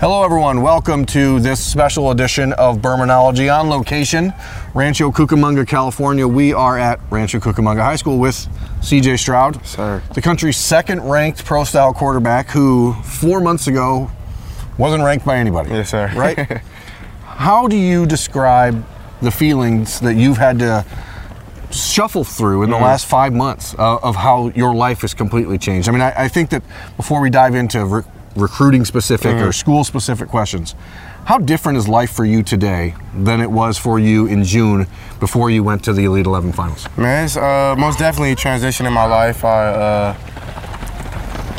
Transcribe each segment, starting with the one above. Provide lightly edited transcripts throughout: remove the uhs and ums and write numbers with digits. Hello, everyone. Welcome to this special edition of Bermanology on location, Rancho Cucamonga, California. We are at Rancho Cucamonga High School with C.J. Stroud, sir, the country's second-ranked pro-style quarterback who 4 months ago wasn't ranked by anybody. Yes, sir. Right? How do you describe the feelings that you've had to shuffle through in the last 5 months of how your life has completely changed? I mean, I think that before we dive into recruiting-specific or school-specific questions, how different is life for you today than it was for you in June before you went to the Elite 11 finals? Man, it's most definitely a transition in my life.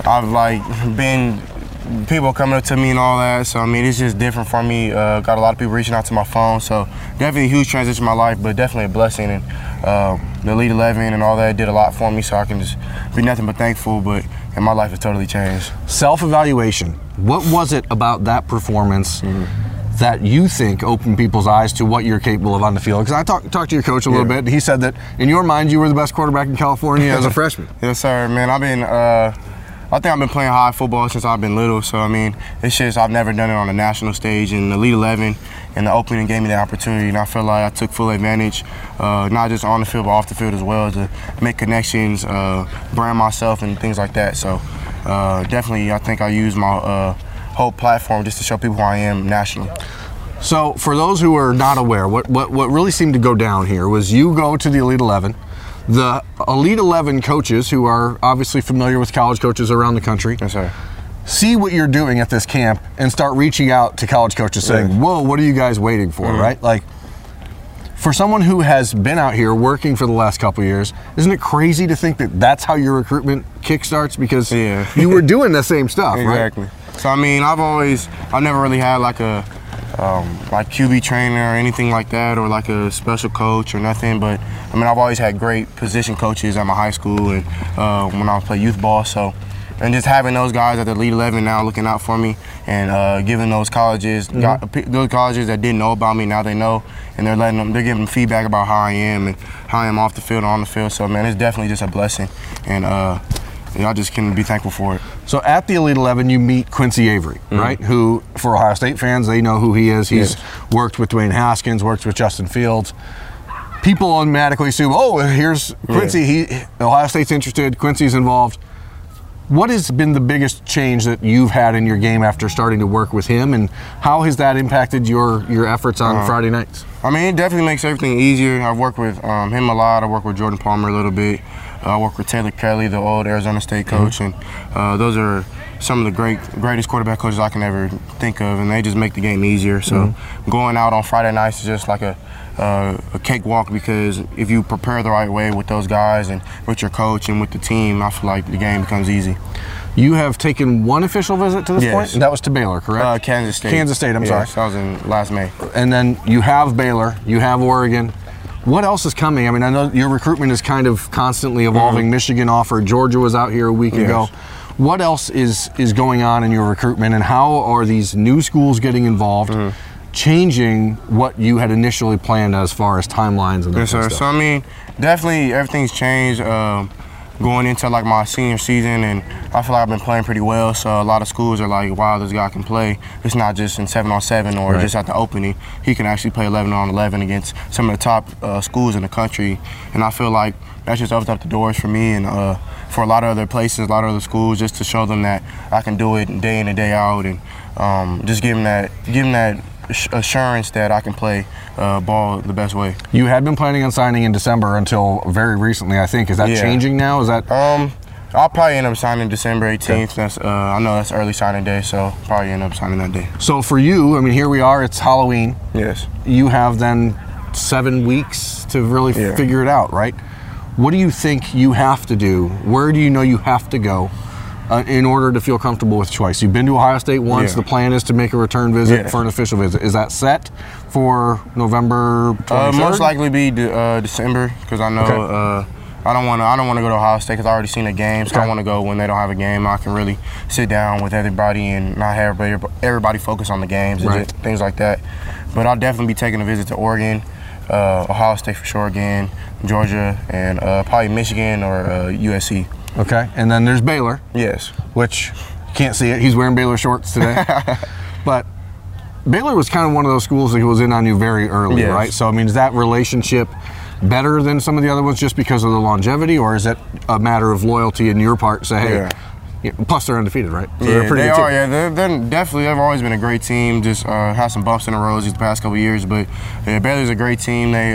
I've like been people coming up to me and all that, so I mean it's just different for me. Got a lot of people reaching out to my phone, so definitely a huge transition in my life, but definitely a blessing. And the Elite 11 and all that did a lot for me, so I can just be nothing but thankful. But and my life has totally changed. Self-evaluation. What was it about that performance that you think opened people's eyes to what you're capable of on the field? Because I talked to your coach a little bit, and he said that in your mind you were the best quarterback in California as a freshman. Yes, sir. Man, I've been. I think I've been playing high football since I've been little. So I mean, it's just I've never done it on a national stage, and the Elite 11 and the opening gave me that opportunity, and I feel like I took full advantage, not just on the field but off the field as well, to make connections, brand myself, and things like that. So definitely, I think I used my whole platform just to show people who I am nationally. So for those who are not aware, what really seemed to go down here was you go to the Elite 11. The Elite 11 coaches, who are obviously familiar with college coaches around the country, yes, sir, see what you're doing at this camp and start reaching out to college coaches saying, whoa, what are you guys waiting for, right? Like, for someone who has been out here working for the last couple of years, isn't it crazy to think that that's how your recruitment kickstarts? Because you were doing the same stuff, right? Exactly. So, I mean, I've never really had like a like QB trainer or anything like that, or like a special coach or nothing. But I mean, I've always had great position coaches at my high school and when I was playing youth ball. So, and just having those guys at the Elite 11 now looking out for me and giving those colleges, those colleges that didn't know about me, now they know, and they're giving them feedback about how I am and how I am off the field and on the field. So, man, it's definitely just a blessing, and I just can be thankful for it. So at the Elite 11, you meet Quincy Avery, right? Who, for Ohio State fans, they know who he is. He's worked with Dwayne Haskins, worked with Justin Fields. People automatically assume, oh, here's Quincy. Ohio State's interested. Quincy's involved. What has been the biggest change that you've had in your game after starting to work with him, and how has that impacted your efforts on Friday nights? I mean, it definitely makes everything easier. I've worked with him a lot. I worked with Jordan Palmer a little bit. I work with Taylor Kelly, the old Arizona State coach, and those are some of the greatest quarterback coaches I can ever think of, and they just make the game easier. So going out on Friday nights is just like a cakewalk, because if you prepare the right way with those guys and with your coach and with the team, I feel like the game becomes easy. You have taken one official visit to this point? That was to Baylor, correct? Kansas State, I'm sorry. That was in last May. And then you have Baylor, you have Oregon. What else is coming? I mean, I know your recruitment is kind of constantly evolving. Michigan offered. Georgia was out here a week ago. What else is going on in your recruitment, and how are these new schools getting involved, changing what you had initially planned as far as timelines and that kind of stuff? So, I mean, definitely everything's changed going into, like, my senior season, and I feel like I've been playing pretty well, so a lot of schools are like, wow, this guy can play. It's not just in 7-on-7 or just at the opening. He can actually play 11-on-11 against some of the top schools in the country, and I feel like that just opens up the doors for me and for a lot of other places, a lot of other schools, just to show them that I can do it day in and day out, and just give them that assurance that I can play ball the best way. You had been planning on signing in December until very recently, I think. Is that changing now? Is that? I'll probably end up signing December 18th. That's I know that's early signing day, so probably end up signing that day. So for you, I mean, here we are. It's Halloween. Yes. You have then 7 weeks to really figure it out, right? What do you think you have to do? Where do you know you have to go in order to feel comfortable with choice. You've been to Ohio State once. Yeah. The plan is to make a return visit for an official visit. Is that set for November 23rd? Most likely be December, because I know I don't want to go to Ohio State because I already seen the games. So I want to go when they don't have a game. I can really sit down with everybody and not have everybody focus on the games and things like that. But I'll definitely be taking a visit to Oregon, Ohio State for sure again, Georgia, and probably Michigan or USC. Okay, and then there's Baylor. Yes. Which, can't see it, he's wearing Baylor shorts today. But Baylor was kind of one of those schools that was in on you very early, right? So, I mean, is that relationship better than some of the other ones just because of the longevity, or is it a matter of loyalty in your part? Say, hey, plus they're undefeated, right? So yeah, they're they are. Yeah, they've always been a great team. Just had some bumps in the road these past couple of years, but Baylor's a great team. They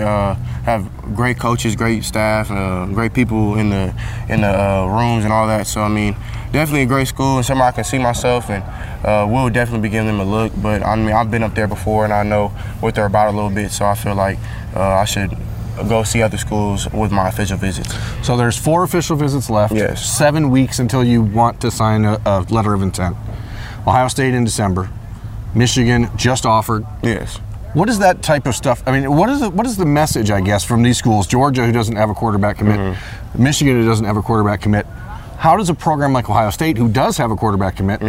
have great coaches, great staff, great people in the rooms and all that. So I mean, definitely a great school and somewhere I can see myself, and we'll definitely be giving them a look. But I mean, I've been up there before and I know what they're about a little bit, so I feel like I should go see other schools with my official visits. So there's 4 official visits left. Yes. 7 weeks until you want to sign a letter of intent. Ohio State in December. Michigan just offered. Yes. What is that type of stuff? I mean, what is the message, I guess, from these schools? Georgia, who doesn't have a quarterback commit. Mm-hmm. Michigan, who doesn't have a quarterback commit. How does a program like Ohio State, who does have a quarterback commit,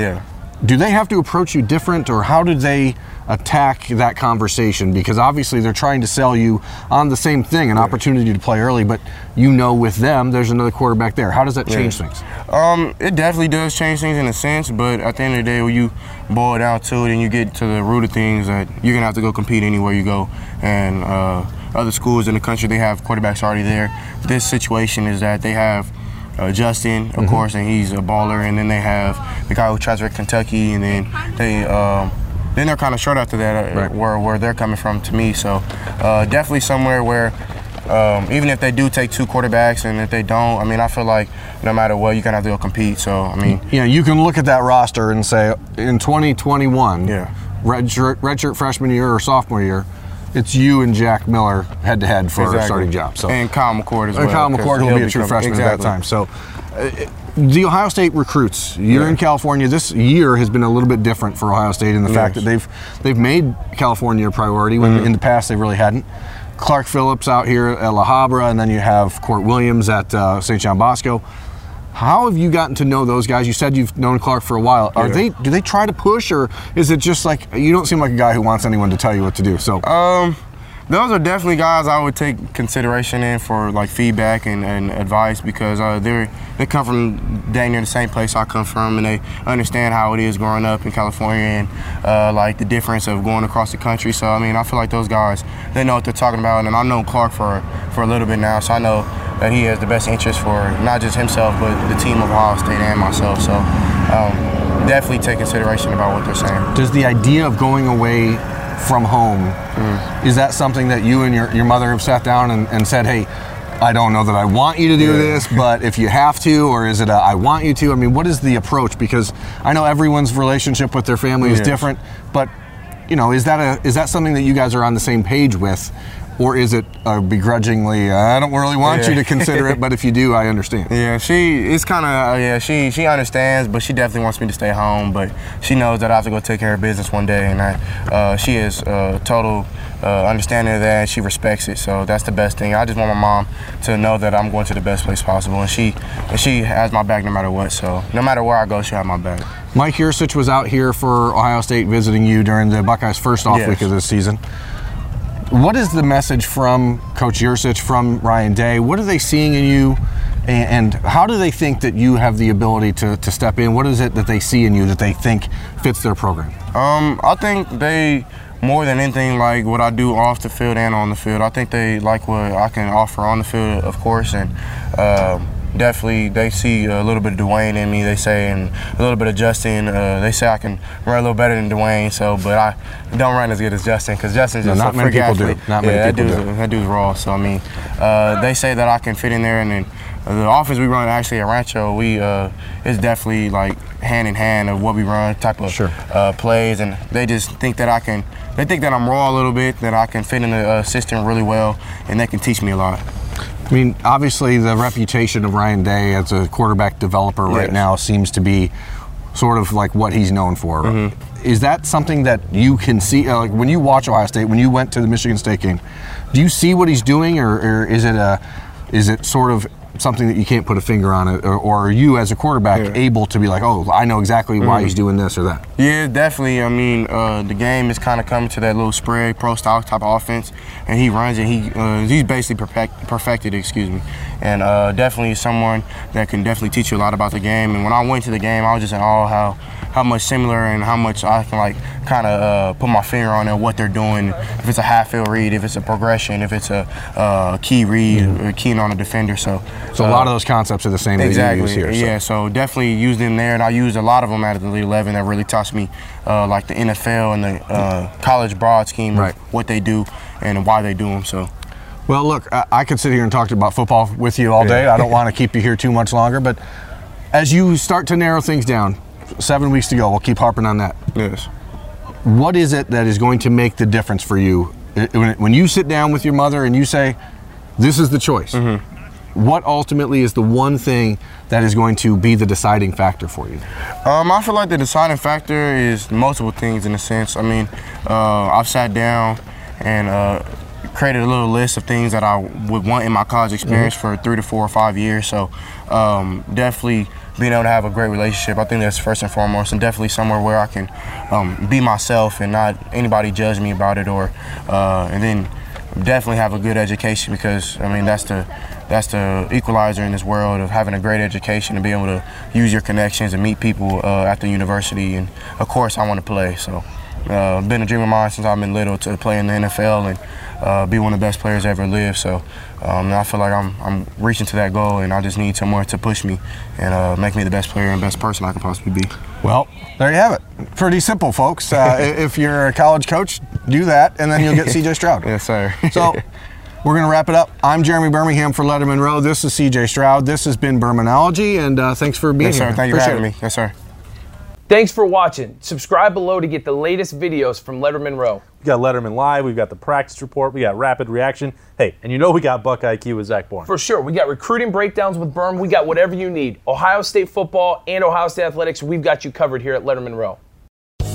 do they have to approach you different, or how do they attack that conversation? Because obviously they're trying to sell you on the same thing, an opportunity to play early, but you know with them there's another quarterback there. How does that change things? It definitely does change things in a sense, but at the end of the day, when you boil down to it and you get to the root of things, that you're going to have to go compete anywhere you go. And other schools in the country, they have quarterbacks already there. This situation is that they have Justin, of course, and he's a baller, and then they have the guy who transferred to Kentucky, and then they then they're kind of short after that, where they're coming from to me. So definitely somewhere where even if they do take 2 quarterbacks, and if they don't, I mean, I feel like no matter what, you're gonna have to go compete. So I mean, yeah, you can look at that roster and say in 2021, redshirt freshman year or sophomore year, it's you and Jack Miller head-to-head for a starting job. So. And Kyle McCord as well. And Kyle McCord will be a true freshman at that time. So the Ohio State recruits, you're in California. This year has been a little bit different for Ohio State in the fact that they've made California a priority when in the past they really hadn't. Clark Phillips out here at La Habra, and then you have Court Williams at St. John Bosco. How have you gotten to know those guys? You said you've known Clark for a while. Do they try to push, or is it just like you don't seem like a guy who wants anyone to tell you what to do? So, those are definitely guys I would take consideration in for like feedback and advice, because they come from dang near the same place I come from, and they understand how it is growing up in California and like the difference of going across the country. So I mean, I feel like those guys, they know what they're talking about, and I know Clark for a little bit now, so I know that he has the best interest for not just himself, but the team of Ohio State and myself. So definitely take consideration about what they're saying. Does the idea of going away from home, is that something that you and your mother have sat down and said, hey, I don't know that I want you to do this, but if you have to, or is it a, I want you to? I mean, what is the approach? Because I know everyone's relationship with their family is different, but you know, is that something that you guys are on the same page with? Or is it begrudgingly, I don't really want you to consider it, but if you do, I understand. Yeah, she understands, but she definitely wants me to stay home. But she knows that I have to go take care of business one day, and she is total understanding of that, and she respects it. So that's the best thing. I just want my mom to know that I'm going to the best place possible, and she has my back no matter what. So no matter where I go, she'll have my back. Mike Yurcich was out here for Ohio State visiting you during the Buckeyes' first off week of this season. What is the message from Coach Yurcich, from Ryan Day? What are they seeing in you, and how do they think that you have the ability to step in? What is it that they see in you that they think fits their program? I think they, more than anything, like what I do off the field and on the field. I think they like what I can offer on the field, of course, and definitely they see a little bit of Dwayne in me, they say, and a little bit of Justin. They say I can run a little better than Dwayne, but I don't run as good as Justin, because Justin's just a freak athlete. Not many people do. That dude's raw. So, I mean, they say that I can fit in there and then the offense we run actually at Rancho, it's definitely like hand in hand of what we run type of plays, and they just think that they think that I'm raw a little bit, that I can fit in the system really well, and they can teach me a lot. I mean, obviously the reputation of Ryan Day as a quarterback developer right now seems to be sort of like what he's known for. Mm-hmm. Is that something that you can see? Like when you watch Ohio State, when you went to the Michigan State game, do you see what he's doing, or is it sort of something that you can't put a finger on it, or are you as a quarterback able to be like, oh, I know exactly why he's doing this or that? Yeah, definitely. I mean, the game is kind of coming to that little spread, pro-style type of offense, and he runs it. He's basically perfected it, and definitely someone that can definitely teach you a lot about the game. And when I went to the game, I was just in awe how much similar and how much I can like kind of put my finger on it, what they're doing. If it's a high field read, if it's a progression, if it's a key read, or keying on a defender. So a lot of those concepts are the same that you use here. Yeah, so definitely used them there, and I used a lot of them out of the Elite 11 that really taught me like the NFL and the college broad scheme of what they do and why they do them. So. Well, look, I could sit here and talk about football with you all day. I don't want to keep you here too much longer, but as you start to narrow things down, 7 weeks to go, we'll keep harping on that. Yes. What is it that is going to make the difference for you? When you sit down with your mother and you say, this is the choice, what ultimately is the one thing that is going to be the deciding factor for you? I feel like the deciding factor is multiple things in a sense. I mean, I've sat down and created a little list of things that I would want in my college experience for 3 to 4 or 5 years. So definitely being able to have a great relationship, I think that's first and foremost, and definitely somewhere where I can be myself and not anybody judge me about it, or and then definitely have a good education, because I mean that's the equalizer in this world, of having a great education and being able to use your connections and meet people at the university. And of course I want to play, so been a dream of mine since I've been little to play in the NFL and be one of the best players ever lived. So I feel like I'm reaching to that goal, and I just need somewhere to push me and make me the best player and best person I can possibly be. Well, there you have it. Pretty simple, folks. If you're a college coach, do that, and then you'll get C.J. Stroud. Yes, sir. So we're going to wrap it up. I'm Jeremy Birmingham for Letterman Row. This is C.J. Stroud. This has been Bermanology, and thanks for being here. Yes, sir. Thank you for having me. Yes, sir. Thanks for watching. Subscribe below to get the latest videos from Letterman Row. We got Letterman Live, we've got the practice report, we got Rapid Reaction. Hey, and you know we got Buckeye Q with Zach Bourne. For sure. We got recruiting breakdowns with Berm. We got whatever you need. Ohio State football and Ohio State athletics, we've got you covered here at Letterman Row.